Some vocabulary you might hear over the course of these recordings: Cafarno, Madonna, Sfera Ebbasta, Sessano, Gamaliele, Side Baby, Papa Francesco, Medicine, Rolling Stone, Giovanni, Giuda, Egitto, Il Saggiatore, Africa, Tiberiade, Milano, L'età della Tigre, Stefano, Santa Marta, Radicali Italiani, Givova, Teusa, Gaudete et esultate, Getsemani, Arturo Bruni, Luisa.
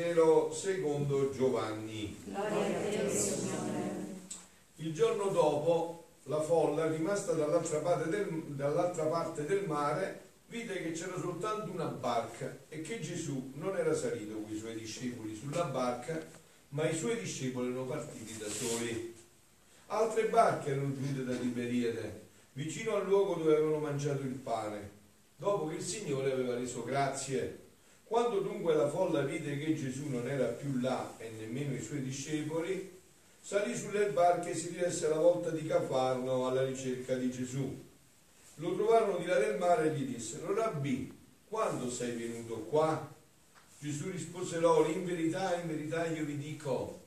Vangelo secondo Giovanni. Gloria a te, Signore. Il giorno dopo la folla, rimasta dall'altra parte del mare, vide che c'era soltanto una barca e che Gesù non era salito con i suoi discepoli sulla barca, ma i suoi discepoli erano partiti da soli. Altre barche erano giunte da Tiberiade, vicino al luogo dove avevano mangiato il pane, dopo che il Signore aveva reso grazie. Quando dunque la folla vide che Gesù non era più là e nemmeno i suoi discepoli, salì sulle barche e si diresse alla volta di Cafarno alla ricerca di Gesù. Lo trovarono di là del mare e gli dissero: Rabbì, quando sei venuto qua? Gesù rispose loro: in verità io vi dico,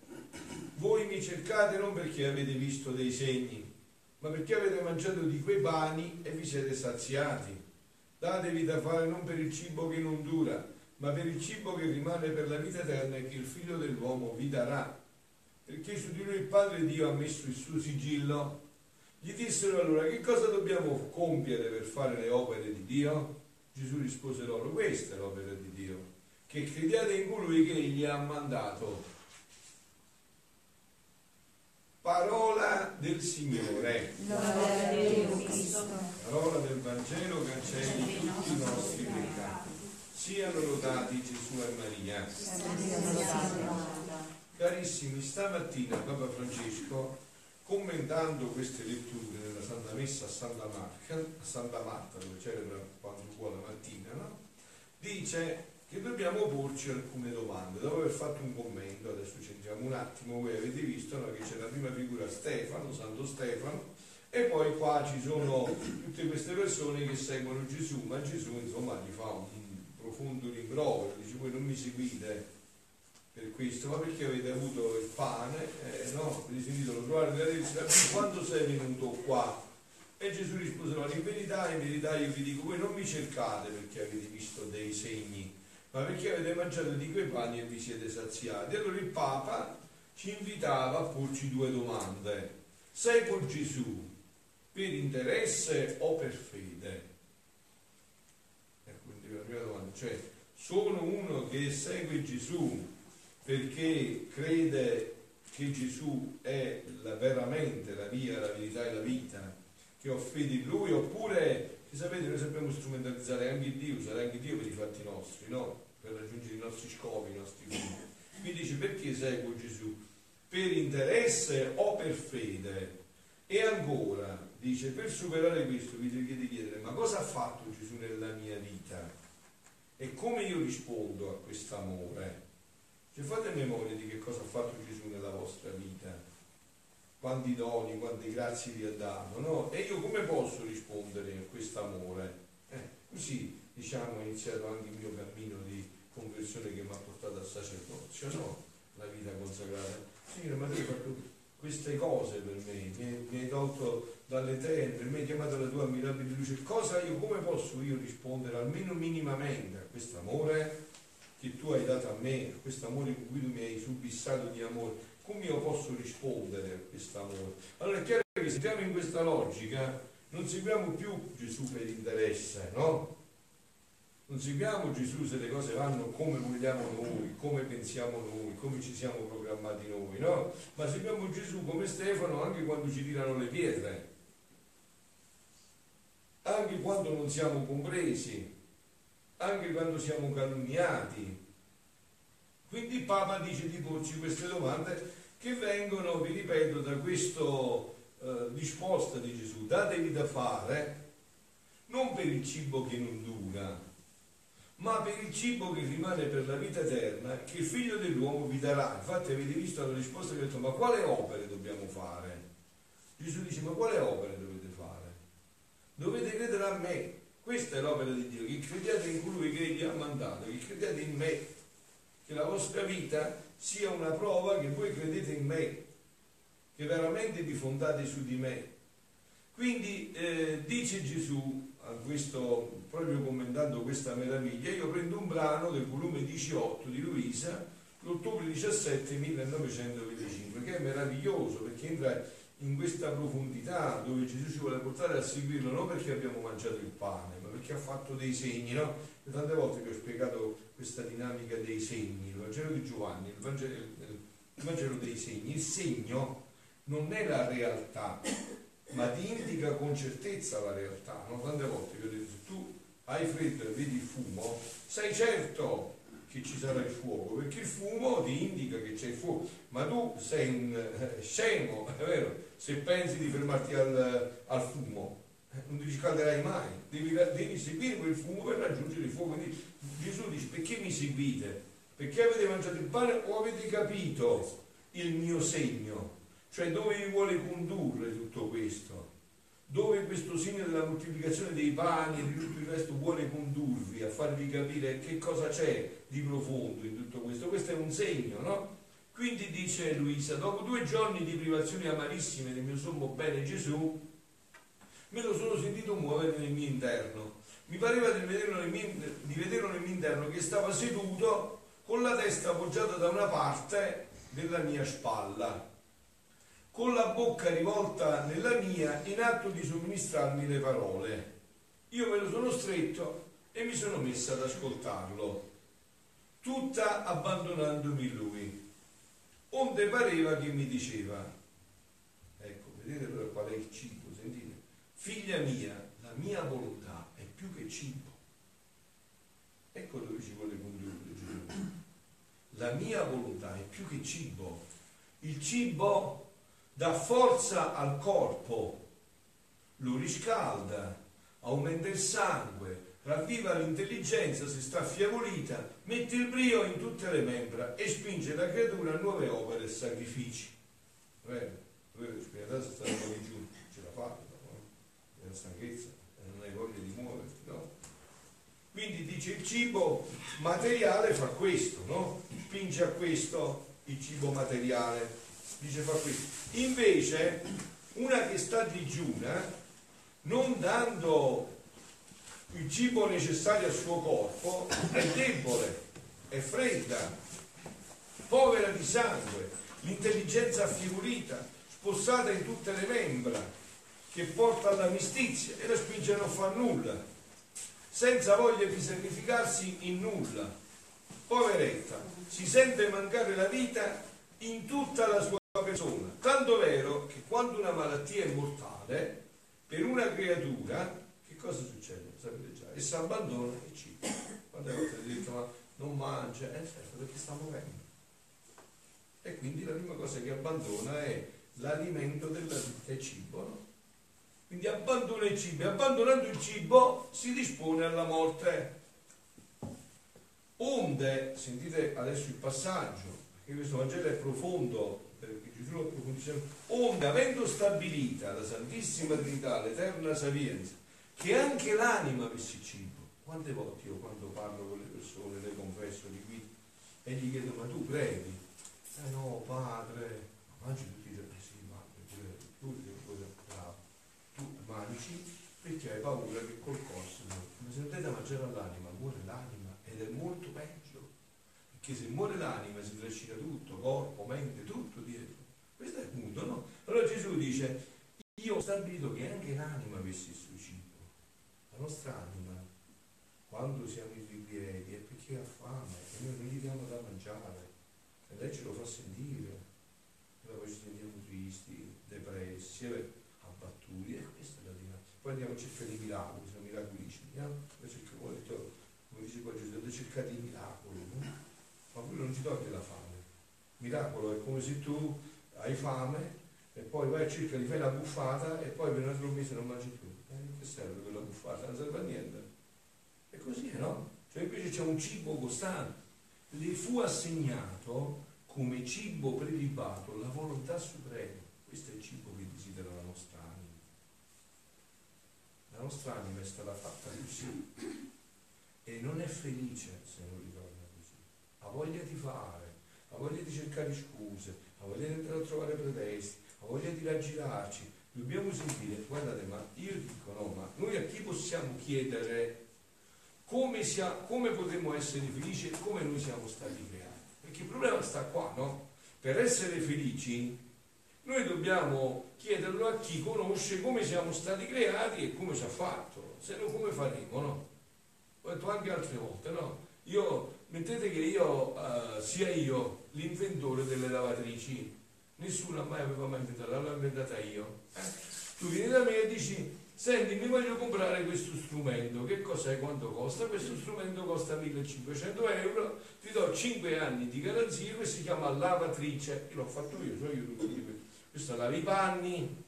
voi mi cercate non perché avete visto dei segni, ma perché avete mangiato di quei pani e vi siete saziati. Datevi da fare non per il cibo che non dura, ma per il cibo che rimane per la vita eterna e che il Figlio dell'uomo vi darà. Perché su di lui il Padre Dio ha messo il suo sigillo. Gli dissero allora: che cosa dobbiamo compiere per fare le opere di Dio? Gesù rispose loro: questa è l'opera di Dio, che crediate in colui che egli ha mandato. Parola del Signore. Parola del Vangelo cancelli tutti i nostri peccati. Siano lodati Gesù e Maria. Carissimi, stamattina Papa Francesco, commentando queste letture della Santa Messa a Santa Marta, dove celebra quando può la mattina, no? Dice che dobbiamo porci alcune domande. Dopo aver fatto un commento, adesso centriamo un attimo, voi avete visto, no? Che c'è la prima figura Stefano, Santo Stefano, e poi qua ci sono tutte queste persone che seguono Gesù, ma Gesù insomma gli fa un profondo rimprovero, dice: voi non mi seguite per questo, ma perché avete avuto il pane, no? Avete sentito lo trovare nella destra, quando sei venuto qua? E Gesù rispose loro: in verità io vi dico, voi non mi cercate perché avete visto dei segni, ma perché avete mangiato di quei pani e vi siete saziati. Allora il Papa ci invitava a porci due domande: sei con Gesù per interesse o per fede? Ecco, quindi la prima domanda, cioè sono uno che segue Gesù perché crede che Gesù è veramente la via, la verità e la vita, che ho fede in lui, oppure, sapete, noi sappiamo strumentalizzare anche Dio, usare anche Dio per i fatti nostri, no? Per raggiungere i nostri scopi, i nostri fini. Quindi dice: perché seguo Gesù? Per interesse o per fede? E ancora dice: per superare questo vi dovete chiedere: ma cosa ha fatto Gesù nella mia vita? E come io rispondo a quest'amore? Cioè, fate memoria di che cosa ha fatto Gesù nella vostra vita, quanti doni, quante grazie vi ha dato, no? E io come posso rispondere a quest'amore? Così, diciamo, è iniziato anche il mio cammino di conversione che mi ha portato al sacerdozio, no? La vita consacrata. Signore, ma tu hai fatto queste cose per me, mi hai tolto dalle tenebre, mi hai chiamato alla tua mirabile di luce. Cosa io, come posso io rispondere almeno minimamente a quest'amore che tu hai dato a me, a questo amore con cui tu mi hai subissato di amore? Come io posso rispondere a quest'amore? Allora è chiaro che se siamo in questa logica non seguiamo più Gesù per interesse, no? Non seguiamo Gesù se le cose vanno come vogliamo noi, come pensiamo noi, come ci siamo programmati noi, no? Ma seguiamo Gesù come Stefano anche quando ci tirano le pietre, anche quando non siamo compresi, anche quando siamo calunniati. Quindi il Papa dice di porci queste domande che vengono, vi ripeto, da questa risposta di Gesù: datevi da fare non per il cibo che non dura, ma per il cibo che rimane per la vita eterna, che il Figlio dell'uomo vi darà. Infatti avete visto la risposta che ha detto: ma quale opere dobbiamo fare? Gesù dice: ma quale opere dovete fare? Dovete credere a me. Questa è l'opera di Dio, che crediate in colui che egli ha mandato, che crediate in me, che la vostra vita sia una prova che voi credete in me, che veramente vi fondate su di me. Quindi dice Gesù, a questo, proprio commentando questa meraviglia, io prendo un brano del volume 18 di Luisa, l'ottobre 17 1925, che è meraviglioso perché entra in questa profondità dove Gesù ci vuole portare a seguirlo, non perché abbiamo mangiato il pane, ma perché ha fatto dei segni, no? E tante volte vi ho spiegato questa dinamica dei segni, il Vangelo di Giovanni, il Vangelo dei segni. Il segno non è la realtà, ma ti indica con certezza la realtà, no? Tante volte vi ho detto, se tu hai freddo e vedi il fumo, sei certo che ci sarà il fuoco, perché il fumo ti indica che c'è il fuoco, ma tu sei un scemo, è vero, se pensi di fermarti al fumo, non ti scalderai mai, devi seguire quel fumo per raggiungere il fuoco. Quindi Gesù dice: perché mi seguite? Perché avete mangiato il pane o avete capito il mio segno? Cioè dove vi vuole condurre tutto questo? Dove questo segno della moltiplicazione dei pani e di tutto il resto vuole condurvi, a farvi capire che cosa c'è di profondo in tutto questo. Questo è un segno, no? Quindi dice Luisa: dopo 2 giorni di privazioni amarissime del mio sommo bene Gesù, me lo sono sentito muovere nel mio interno. Mi pareva di vederlo nel mio interno che stava seduto con la testa appoggiata da una parte della mia spalla, con la bocca rivolta nella mia, in atto di somministrarmi le parole. Io me lo sono stretto e mi sono messa ad ascoltarlo, tutta abbandonandomi in lui, onde pareva che mi diceva. Ecco, vedete allora qual è il cibo, sentite: figlia mia, la mia volontà è più che cibo. Ecco dove ci vuole condurre Gesù. La mia volontà è più che cibo. Il cibo dà forza al corpo, lo riscalda, aumenta il sangue, ravviva l'intelligenza se sta affievolita, mette il brio in tutte le membra e spinge la creatura a nuove opere e sacrifici. Adesso sta fuori giù, ce la fate, è la stanchezza, non hai voglia di muoverti, no? Quindi dice: il cibo materiale fa questo, no? Spinge a questo il cibo materiale. Dice: fa questo. Invece una che sta digiuna, non dando il cibo necessario al suo corpo, è debole, è fredda, povera di sangue, l'intelligenza affievolita, spossata in tutte le membra, che porta alla mestizia e la spinge a non far nulla, senza voglia di sacrificarsi in nulla. Poveretta, si sente mancare la vita in tutta la sua persona, tanto vero che quando una malattia è mortale per una creatura, che cosa succede? Sapete già, e si abbandona e cibo. Quante volte hai detto: ma non mangia, certo, perché sta morendo. E quindi la prima cosa che abbandona è l'alimento della vita, è cibo, no? Quindi abbandona il cibo, e abbandonando il cibo si dispone alla morte. Onde, sentite adesso il passaggio, perché questo Vangelo è profondo, perché Gesù lo approfondisce. Onde, avendo stabilita la Santissima Trinità, l'Eterna Sapienza, che anche l'anima avesse cibo. Quante volte io, quando parlo con le persone, le confesso di qui e gli chiedo: ma tu preghi? No, padre, mangi tutti i giorni. Sì, ma bravo, tu mangi perché hai paura che col corso, ma se andate a mangiare all'anima, muore l'anima, ed è molto peggio. Che se muore l'anima si trascina tutto, corpo, mente, tutto dietro. Questo è il punto, no? Allora Gesù dice: io ho stabilito che anche l'anima avesse il suo cibo. La nostra anima, quando siamo irrequieti, è perché ha fame, e noi non gli diamo da mangiare, e lei ce lo fa sentire. Allora poi ci sentiamo tristi, depressi, abbattuti, e questa è la dinamica. Poi andiamo a cercare i miracoli, sono miracolici, come dice qua Gesù, andate a cercare i miracoli, no? Ma quello non ci toglie la fame. Miracolo è come se tu hai fame e poi vai a cerca di fare la buffata e poi per un altro mese non mangi più. Che serve quella buffata? Non serve a niente. E così, no? Cioè invece c'è un cibo costante. Le fu assegnato come cibo prelibato la volontà suprema. Questo è il cibo che desidera la nostra anima. La nostra anima è stata fatta così e non è felice se non ritorna. Ha voglia di fare, ha voglia di cercare scuse, ha voglia di andare a trovare pretesti, ha voglia di raggirarci. Dobbiamo sentire: guardate, ma io dico, no, ma noi a chi possiamo chiedere come potremmo essere felici e come noi siamo stati creati? Perché il problema sta qua, no? Per essere felici Noi dobbiamo chiederlo a chi conosce come siamo stati creati e come si è fatto, se no come faremo, no? Ho detto anche altre volte, no? Io, mettete che io, sia io l'inventore delle lavatrici, nessuno mai aveva mai inventato, l'avevo inventata io. Tu vieni da me e dici, senti, mi voglio comprare questo strumento, che cos'è, quanto costa? Questo strumento costa 1.500 euro, ti do 5 anni di garanzia e si chiama lavatrice, l'ho fatto io, sono io, questa lava i panni,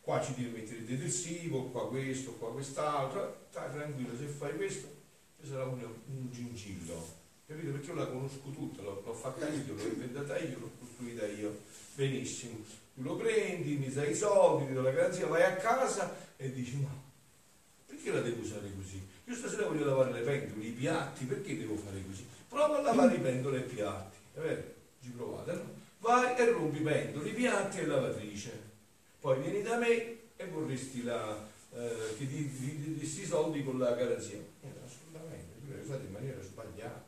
qua ci devi mettere il detersivo, qua questo, qua quest'altro, stai tranquillo, se fai questo sarà un gingillo, capito? Perché io la conosco tutta, l'ho fatta io, l'ho inventata io, l'ho costruita io. Benissimo, tu lo prendi, mi dai i soldi, ti do la garanzia, vai a casa e dici ma perché la devo usare così? Io stasera voglio lavare le pentole, i piatti, perché devo fare così? Prova a lavare i pentole e i piatti, è vero? Ci provate, no? Vai e rompi i pentole, i piatti e la lavatrice, poi vieni da me e vorresti la, che ti dessi i soldi con la garanzia. Assolutamente, tu l'hai usato in maniera sbagliata,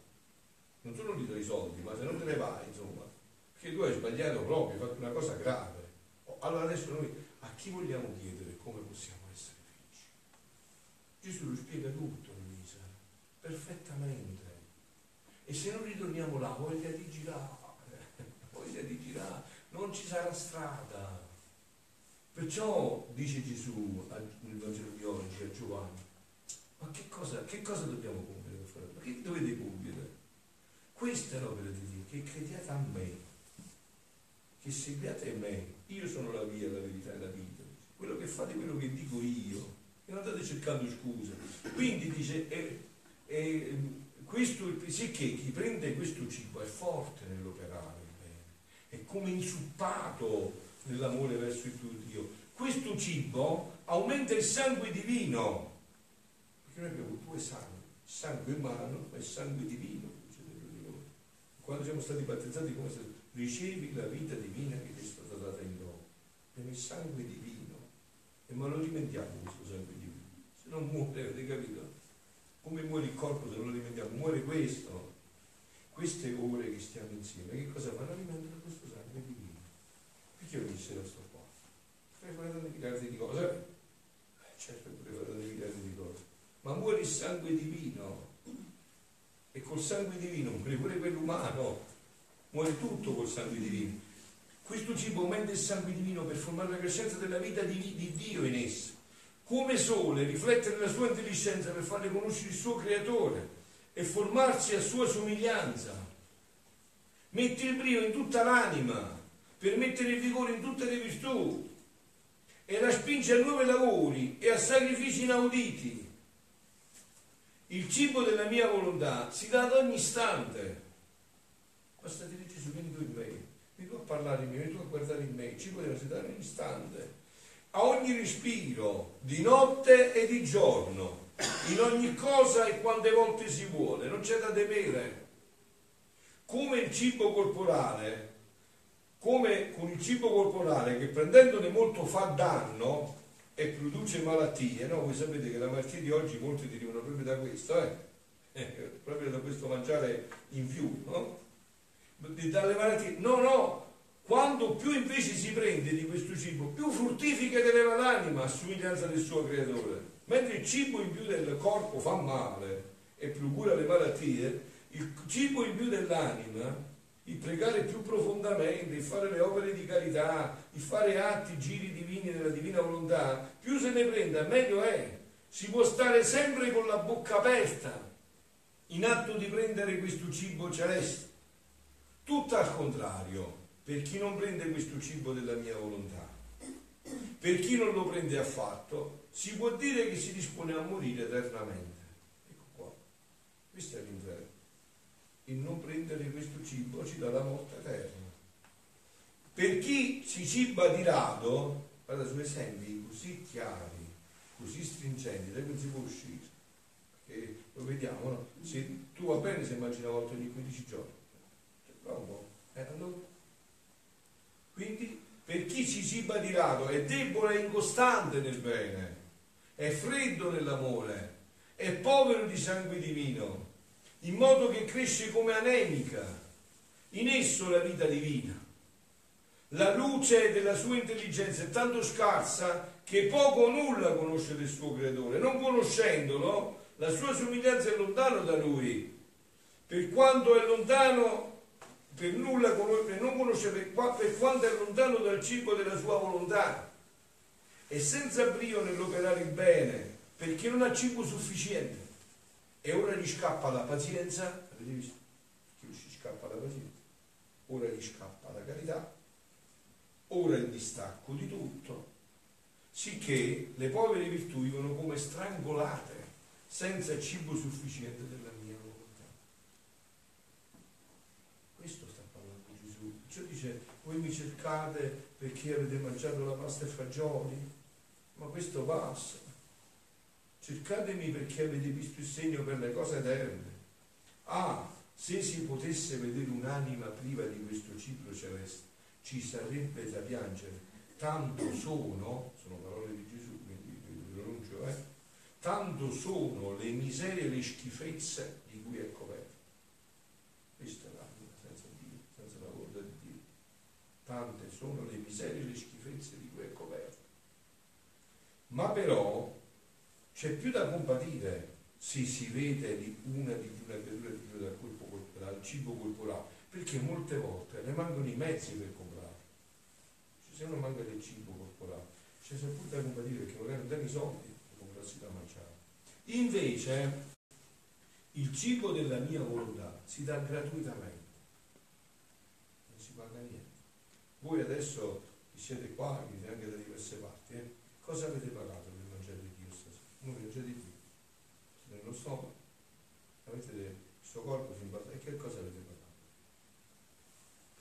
non solo ti do i soldi, ma se non te ne vai, insomma, perché tu hai sbagliato proprio, hai fatto una cosa grave. Allora adesso noi a chi vogliamo chiedere come possiamo essere felici? Gesù lo spiega tutto, Luisa, perfettamente, e se non ritorniamo là, voglia di girare, voglia di girare, non ci sarà strada. Perciò dice Gesù nel Vangelo di oggi a Giovanni, ma che cosa dobbiamo compiere per fare? Ma che dovete compiere? Questa è l'opera di Dio, che crediate a me, che seguiate me, io sono la via, la verità e la vita, quello che fate è quello che dico io, e non andate cercando scuse. Quindi dice, sicché chi prende questo cibo è forte nell'operare il bene, è come insuppato nell'amore verso il tuo Dio. Questo cibo aumenta il sangue divino, noi abbiamo due sangue, sangue umano e sangue divino. Quando siamo stati battezzati, come se ricevi la vita divina che ti è stata data in dono, abbiamo il sangue divino, e ma lo alimentiamo questo sangue divino, se non muore, avete capito? Come muore il corpo se non lo alimentiamo? Muore questo, queste ore che stiamo insieme, che cosa fanno? Alimentano questo sangue divino. Perché ogni sera sto qua? Perché vorrei dimenticarti di cosa? Certo che vorrei dimenticarti di cosa. Ma muore il sangue divino, e col sangue divino muore pure quello umano, muore tutto col sangue divino. Questo cibo aumenta il sangue divino per formare la crescenza della vita di Dio in esso, come sole riflette nella sua intelligenza per farle conoscere il suo creatore e formarsi a sua somiglianza. Mette il brio in tutta l'anima per mettere il vigore in tutte le virtù, e la spinge a nuovi lavori e a sacrifici inauditi. Il cibo della mia volontà si dà ad ogni istante. Basta dire Gesù, vieni tu in me, vieni tu a parlare in me, vieni tu a guardare in me. Il cibo deve essere dato ad ogni istante, a ogni respiro, di notte e di giorno, in ogni cosa e quante volte si vuole, non c'è da temere. Come il cibo corporale, come con il cibo corporale che prendendone molto fa danno e produce malattie, no? Voi sapete che la malattia di oggi molti derivano proprio da questo, proprio da questo mangiare in più, no? Dalle malattie, no, quando più invece si prende di questo cibo, più fruttifica ed eleva l'anima a somiglianza del suo creatore. Mentre il cibo in più del corpo fa male e procura le malattie, il cibo in più dell'anima, il pregare più profondamente, il fare le opere di carità, il fare atti, giri divini della divina volontà, più se ne prenda meglio è. Si può stare sempre con la bocca aperta in atto di prendere questo cibo celeste. Tutto al contrario per chi non prende questo cibo della mia volontà. Per chi non lo prende affatto si può dire che si dispone a morire eternamente. Ecco qua, questo è l'inferno. Il non prendere questo cibo ci dà la morte eterna. Per chi si ciba di rado, guarda, su esempi così chiari, così stringenti, da cui si può uscire, perché lo vediamo, no? Se tu va bene se mangi una volta ogni 15 giorni, allora. Quindi per chi si ciba di rado è debole e incostante nel bene, è freddo nell'amore, è povero di sangue divino, in modo che cresce come anemica in esso la vita divina. La luce della sua intelligenza è tanto scarsa che poco o nulla conosce del suo creatore, non conoscendolo la sua somiglianza è lontana da lui, per quanto è lontano per nulla non conosce per quanto è lontano dal cibo della sua volontà, è senza brio nell'operare il bene perché non ha cibo sufficiente. E ora gli scappa la pazienza, avete visto? Gli scappa la pazienza, ora gli scappa la carità, ora il distacco di tutto, sicché le povere virtù vivono come strangolate senza cibo sufficiente della mia volontà. Questo sta parlando Gesù, cioè dice: voi mi cercate perché avete mangiato la pasta e fagioli, ma questo passa. Cercatemi perché avete visto il segno per le cose eterne. Ah, se si potesse vedere un'anima priva di questo ciclo celeste, ci sarebbe da piangere. Tanto sono parole di Gesù, quindi ve lo annuncio, tanto sono le miserie e le schifezze di cui è coperto. Questa è l'anima senza Dio, senza la volontà di Dio. Tante sono le miserie e le schifezze di cui è coperto. Ma però c'è più da compatire se si vede di una creatura di Dio dal cibo corporale, perché molte volte ne mancano i mezzi per comprare. Cioè, se uno manca del cibo corporale, c'è più da compatire perché magari non ha i soldi per comprarsi da mangiare. Invece il cibo della mia volontà si dà gratuitamente, non si paga niente. Voi adesso che siete qua, che siete anche da diverse parti, cosa avete pagato? Noi mangiate di più, siete nello stomaco, avete questo corpo fin basso, e che cosa avete pagato?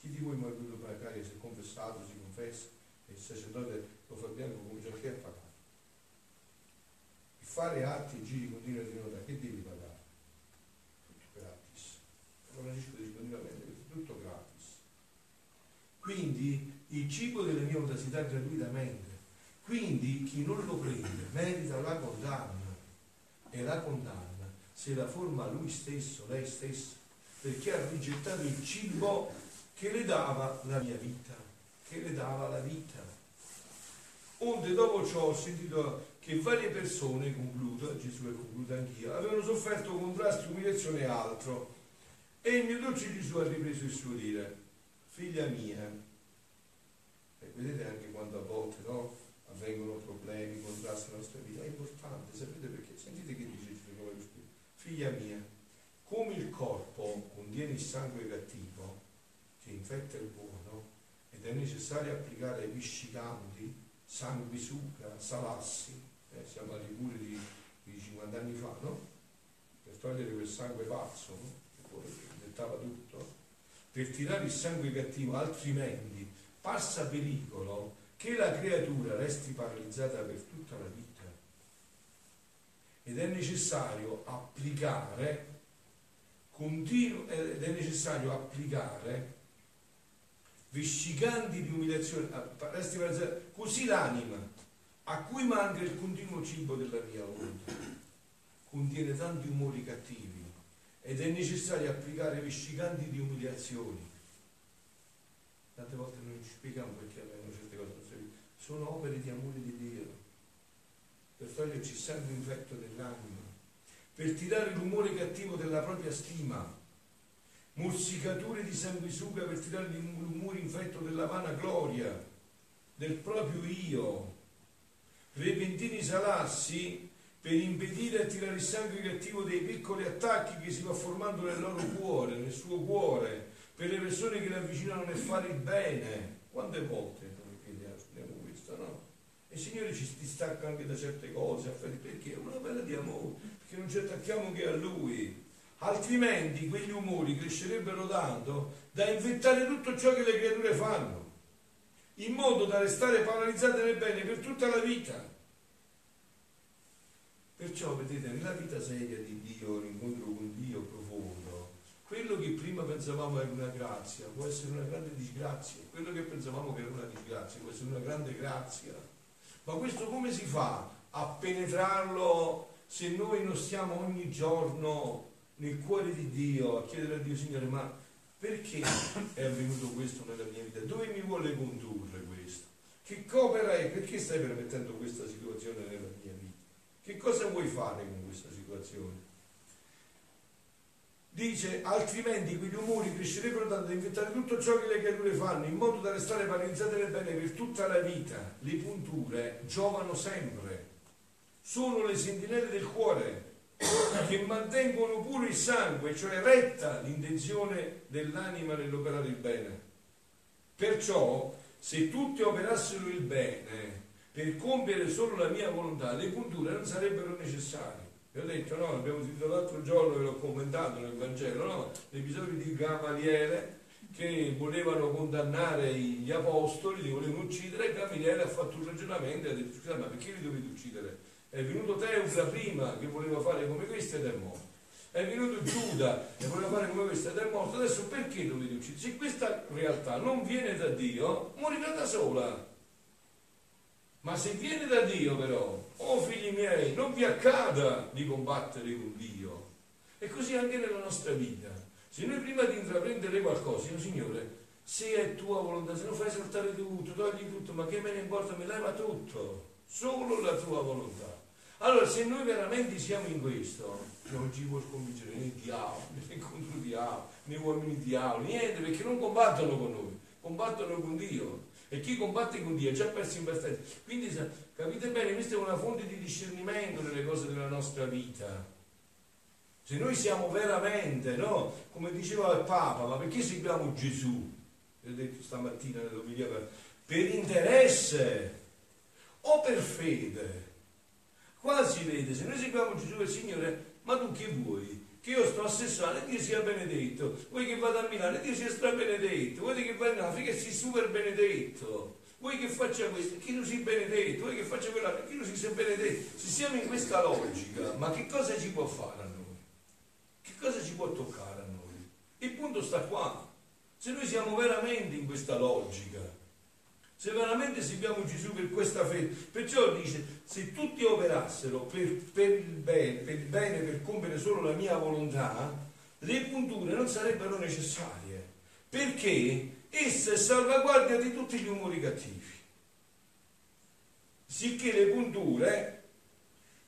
Chi di voi mai voluto pagare, se è confessato, si confessa, e il sacerdote lo fa bianco come giacché ha pagato. Il fare atti e giri continui di nota, che devi pagare? Tutto gratis. Allora Francesco dice continuamente, tutto gratis. Quindi il cibo delle mie volontà si dà gratuitamente. Quindi chi non lo prende merita la condanna, e la condanna se la forma lui stesso, lei stessa, perché ha rigettato il cibo che le dava la mia vita, che le dava la vita. Onde dopo ciò ho sentito che varie persone, concludo, Gesù e concludo anch'io, avevano sofferto contrasti, umiliazione e altro, e il mio dolce Gesù ha ripreso il suo dire: figlia mia, e vedete anche quando a volte, no? Avvengono problemi, contrasti nella nostra vita, è importante, sapete perché? Sentite che dice Gesù come lo Spirito: figlia mia, come il corpo contiene il sangue cattivo che infetta il buono ed è necessario applicare viscicanti, sanguisuga, salassi, siamo alle cure di 50 anni fa, no? Per togliere quel sangue pazzo, no? Che poi dettava tutto, per tirare il sangue cattivo, altrimenti passa pericolo che la creatura resti paralizzata per tutta la vita, ed è necessario applicare vescicanti di umiliazione, resti paralizzata, così l'anima a cui manca il continuo cibo della mia volontà contiene tanti umori cattivi, ed è necessario applicare vescicanti di umiliazioni. Tante volte non ci spieghiamo perché avvengono certe cose, sono opere di amore di Dio, per toglierci sempre l'infetto dell'anima, per tirare l'umore cattivo della propria stima, morsicature di sanguisuga per tirare l'umore infetto della vana gloria, del proprio io, repentini salassi per impedire e tirare il sangue cattivo dei piccoli attacchi che si va formando nel loro cuore, nel suo cuore, per le persone che le avvicinano nel fare il bene. Quante volte abbiamo questo, no? E il Signore ci distacca anche da certe cose, perché è una bella di amore, perché non ci attacchiamo che a Lui, altrimenti quegli umori crescerebbero tanto da infettare tutto ciò che le creature fanno, in modo da restare paralizzate nel bene per tutta la vita. Perciò vedete, nella vita seria di Dio, l'incontro con Dio profondo, quello che prima pensavamo era una grazia può essere una grande disgrazia, quello che pensavamo che era una disgrazia può essere una grande grazia. Ma questo come si fa a penetrarlo se noi non stiamo ogni giorno nel cuore di Dio a chiedere a Dio: Signore, ma Perché è avvenuto questo nella mia vita? Dove mi vuole condurre questo? Che cosa è? Perché stai permettendo questa situazione nella mia vita? Che cosa vuoi fare con questa situazione? Dice, altrimenti quegli umori crescerebbero tanto da infettare tutto ciò che le creature fanno, in modo da restare paralizzate nel bene per tutta la vita. Le punture giovano sempre, sono le sentinelle del cuore che mantengono puro il sangue, cioè retta l'intenzione dell'anima nell'operare il bene. Perciò, se tutti operassero il bene per compiere solo la mia volontà, le punture non sarebbero necessarie. Vi ho detto, no, abbiamo sentito l'altro giorno, ve l'ho commentato nel Vangelo, no? L'episodio di Gamaliele, che volevano condannare gli apostoli, li volevano uccidere, e Gamaliele ha fatto un ragionamento e ha detto, ma perché li dovete uccidere? È venuto Teusa prima che voleva fare come questo ed è morto. È venuto Giuda che voleva fare come questo ed è morto. Adesso perché dovete uccidere? Se questa realtà non viene da Dio, morirà da sola. Ma se viene da Dio però, oh figli miei, non vi accada di combattere con Dio. E così anche nella nostra vita. Se noi prima di intraprendere qualcosa, diciamo, Signore, se è tua volontà, se non fai saltare tutto, togli tutto, ma che me ne importa, me leva tutto. Solo la tua volontà. Allora, se noi veramente siamo in questo, non ci può sconfiggere né il diavolo, né contro il diavolo, né uomini diavolo, niente, perché non combattono con noi, combattono con Dio. E chi combatte con Dio è già perso in partenza. Quindi capite bene, questa è una fonte di discernimento nelle cose della nostra vita. Se noi siamo veramente, no? Come diceva il Papa, ma perché seguiamo Gesù? L'ho detto stamattina nell'omelia, per interesse o per fede. Qua si vede, se noi seguiamo Gesù e il Signore, ma tu che vuoi? Che io sto a Sessano e Dio sia benedetto, vuoi che vada a Milano e Dio sia strabenedetto, vuoi che vada in Africa e sia super benedetto, vuoi che faccia questo, che non sia benedetto, vuoi che faccia quell'altro, che non sia benedetto. Se siamo in questa logica, ma che cosa ci può fare a noi? Che cosa ci può toccare a noi? Il punto sta qua. Se noi siamo veramente in questa logica, se veramente seguiamo Gesù per questa fede, perciò dice, se tutti operassero per il bene, per compiere solo la mia volontà, le punture non sarebbero necessarie, perché essa è salvaguardia di tutti gli umori cattivi, sicché le punture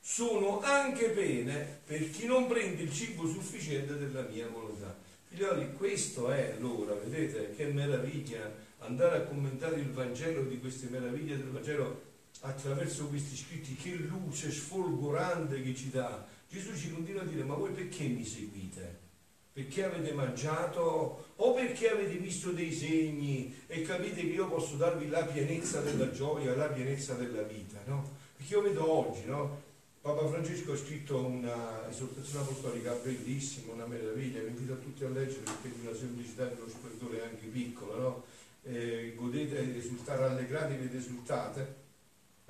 sono anche pene per chi non prende il cibo sufficiente della mia volontà. Figlioli, questo è l'ora, vedete che meraviglia andare a commentare il Vangelo, di queste meraviglie del Vangelo attraverso questi scritti, che luce sfolgorante che ci dà. Gesù ci continua a dire, ma voi perché mi seguite? Perché avete mangiato o perché avete visto dei segni e capite che io posso darvi la pienezza della gioia, la pienezza della vita, no? Perché io vedo oggi, no? Papa Francesco ha scritto una esortazione apostolica bellissima, una meraviglia, vi invito a tutti a leggere perché è di una semplicità e di uno splendore anche piccola, no? Godete ed esultate, allegratevi ed esultate,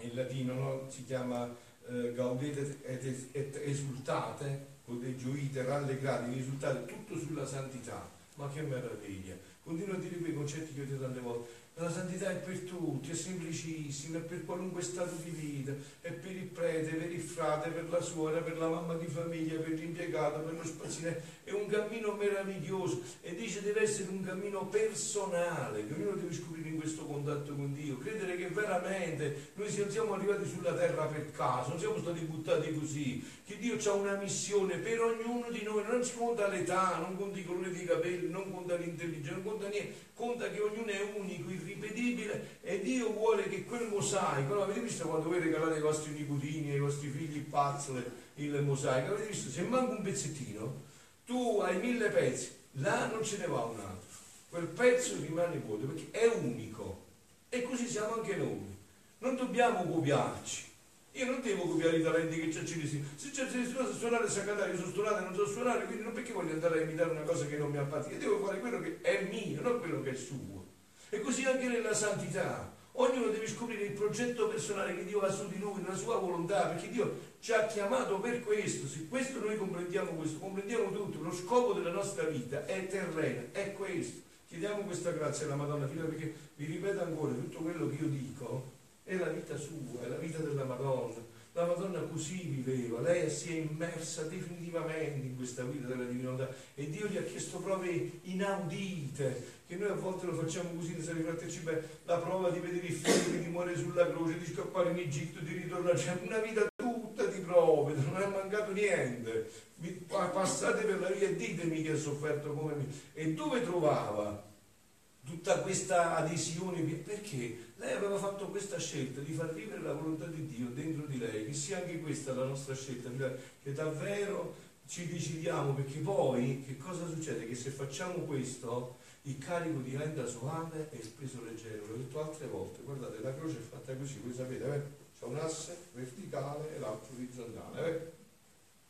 in latino, no? Si chiama gaudete et esultate, godete, gioite, rallegratevi, esultate, tutto sulla santità. Ma che meraviglia! Continuo a dire quei concetti che ho detto tante volte, la santità è per tutti, è semplicissima, è per qualunque stato di vita, è per il prete, per il frate, per la suora, per la mamma di famiglia, per l'impiegato, per lo spaziere, è un cammino meraviglioso. E dice deve essere un cammino personale, che ognuno deve scoprire in questo contatto con Dio, credere che veramente noi non siamo arrivati sulla terra per caso, non siamo stati buttati così, che Dio ha una missione per ognuno di noi, non si conta l'età, non conta i colori dei capelli, non conta l'intelligenza, non conta niente, conta che ognuno è unico, irripetibile, e Dio vuole che quel mosaico, no? Avete visto quando voi regalate ai vostri nipotini, ai vostri figli puzzle, il mosaico, avete visto? Se manca un pezzettino, tu hai 1000 pezzi, là non ce ne va un altro, quel pezzo rimane vuoto perché è unico. E così siamo anche noi, non dobbiamo copiarci. Io non devo copiare i talenti che c'è Celestino. Se c'è Celestino sa suonare e sa cantare, io so suonare e non so suonare, quindi non perché voglio andare a imitare una cosa che non mi appartiene? Devo fare quello che è mio, non quello che è suo. E così anche nella santità. Ognuno deve scoprire il progetto personale che Dio ha su di lui, nella sua volontà, perché Dio ci ha chiamato per questo. Se questo noi comprendiamo, questo, comprendiamo tutto. Lo scopo della nostra vita è terreno, è questo. Chiediamo questa grazia alla Madonna, Figlia, perché vi ripeto ancora, tutto quello che io dico è la vita sua, è la vita della Madonna. La Madonna così viveva, lei si è immersa definitivamente in questa vita della divinità e Dio gli ha chiesto prove inaudite, che noi a volte lo facciamo così senza rifletterci bene, la prova di vedere il figlio di muore sulla croce, di scappare in Egitto, di ritornare, c'è una vita tutta di prove, non è mancato niente, passate per la via e ditemi che ha sofferto come me. E dove trovava tutta questa adesione? Perché? Lei aveva fatto questa scelta di far vivere la volontà di Dio dentro di lei, che sia anche questa la nostra scelta, che davvero ci decidiamo, perché poi che cosa succede? Che se facciamo questo il carico diventa soave e il peso leggero. L'ho detto altre volte, guardate, la croce è fatta così, voi sapete, c'è un asse verticale e l'altro orizzontale,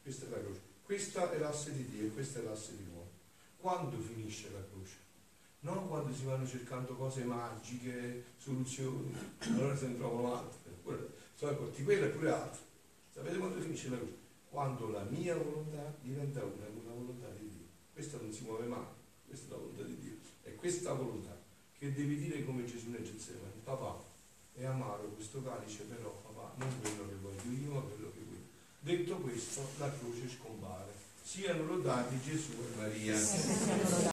questa è la croce, questa è l'asse di Dio e questa è l'asse di uomo. Quando finisce la croce? Non quando si vanno cercando cose magiche, soluzioni, allora se ne trovano altre, sono accorti quella e pure altre. Sapete quando finisce la croce? Quando la mia volontà diventa una con la volontà di Dio. Questa non si muove mai, questa è la volontà di Dio. È questa volontà che devi dire come Gesù nel Getsemani: papà, è amaro questo calice, però papà, non quello che voglio io, ma quello che voglio. Detto questo, la croce scompare. Siano lodati Gesù e Maria.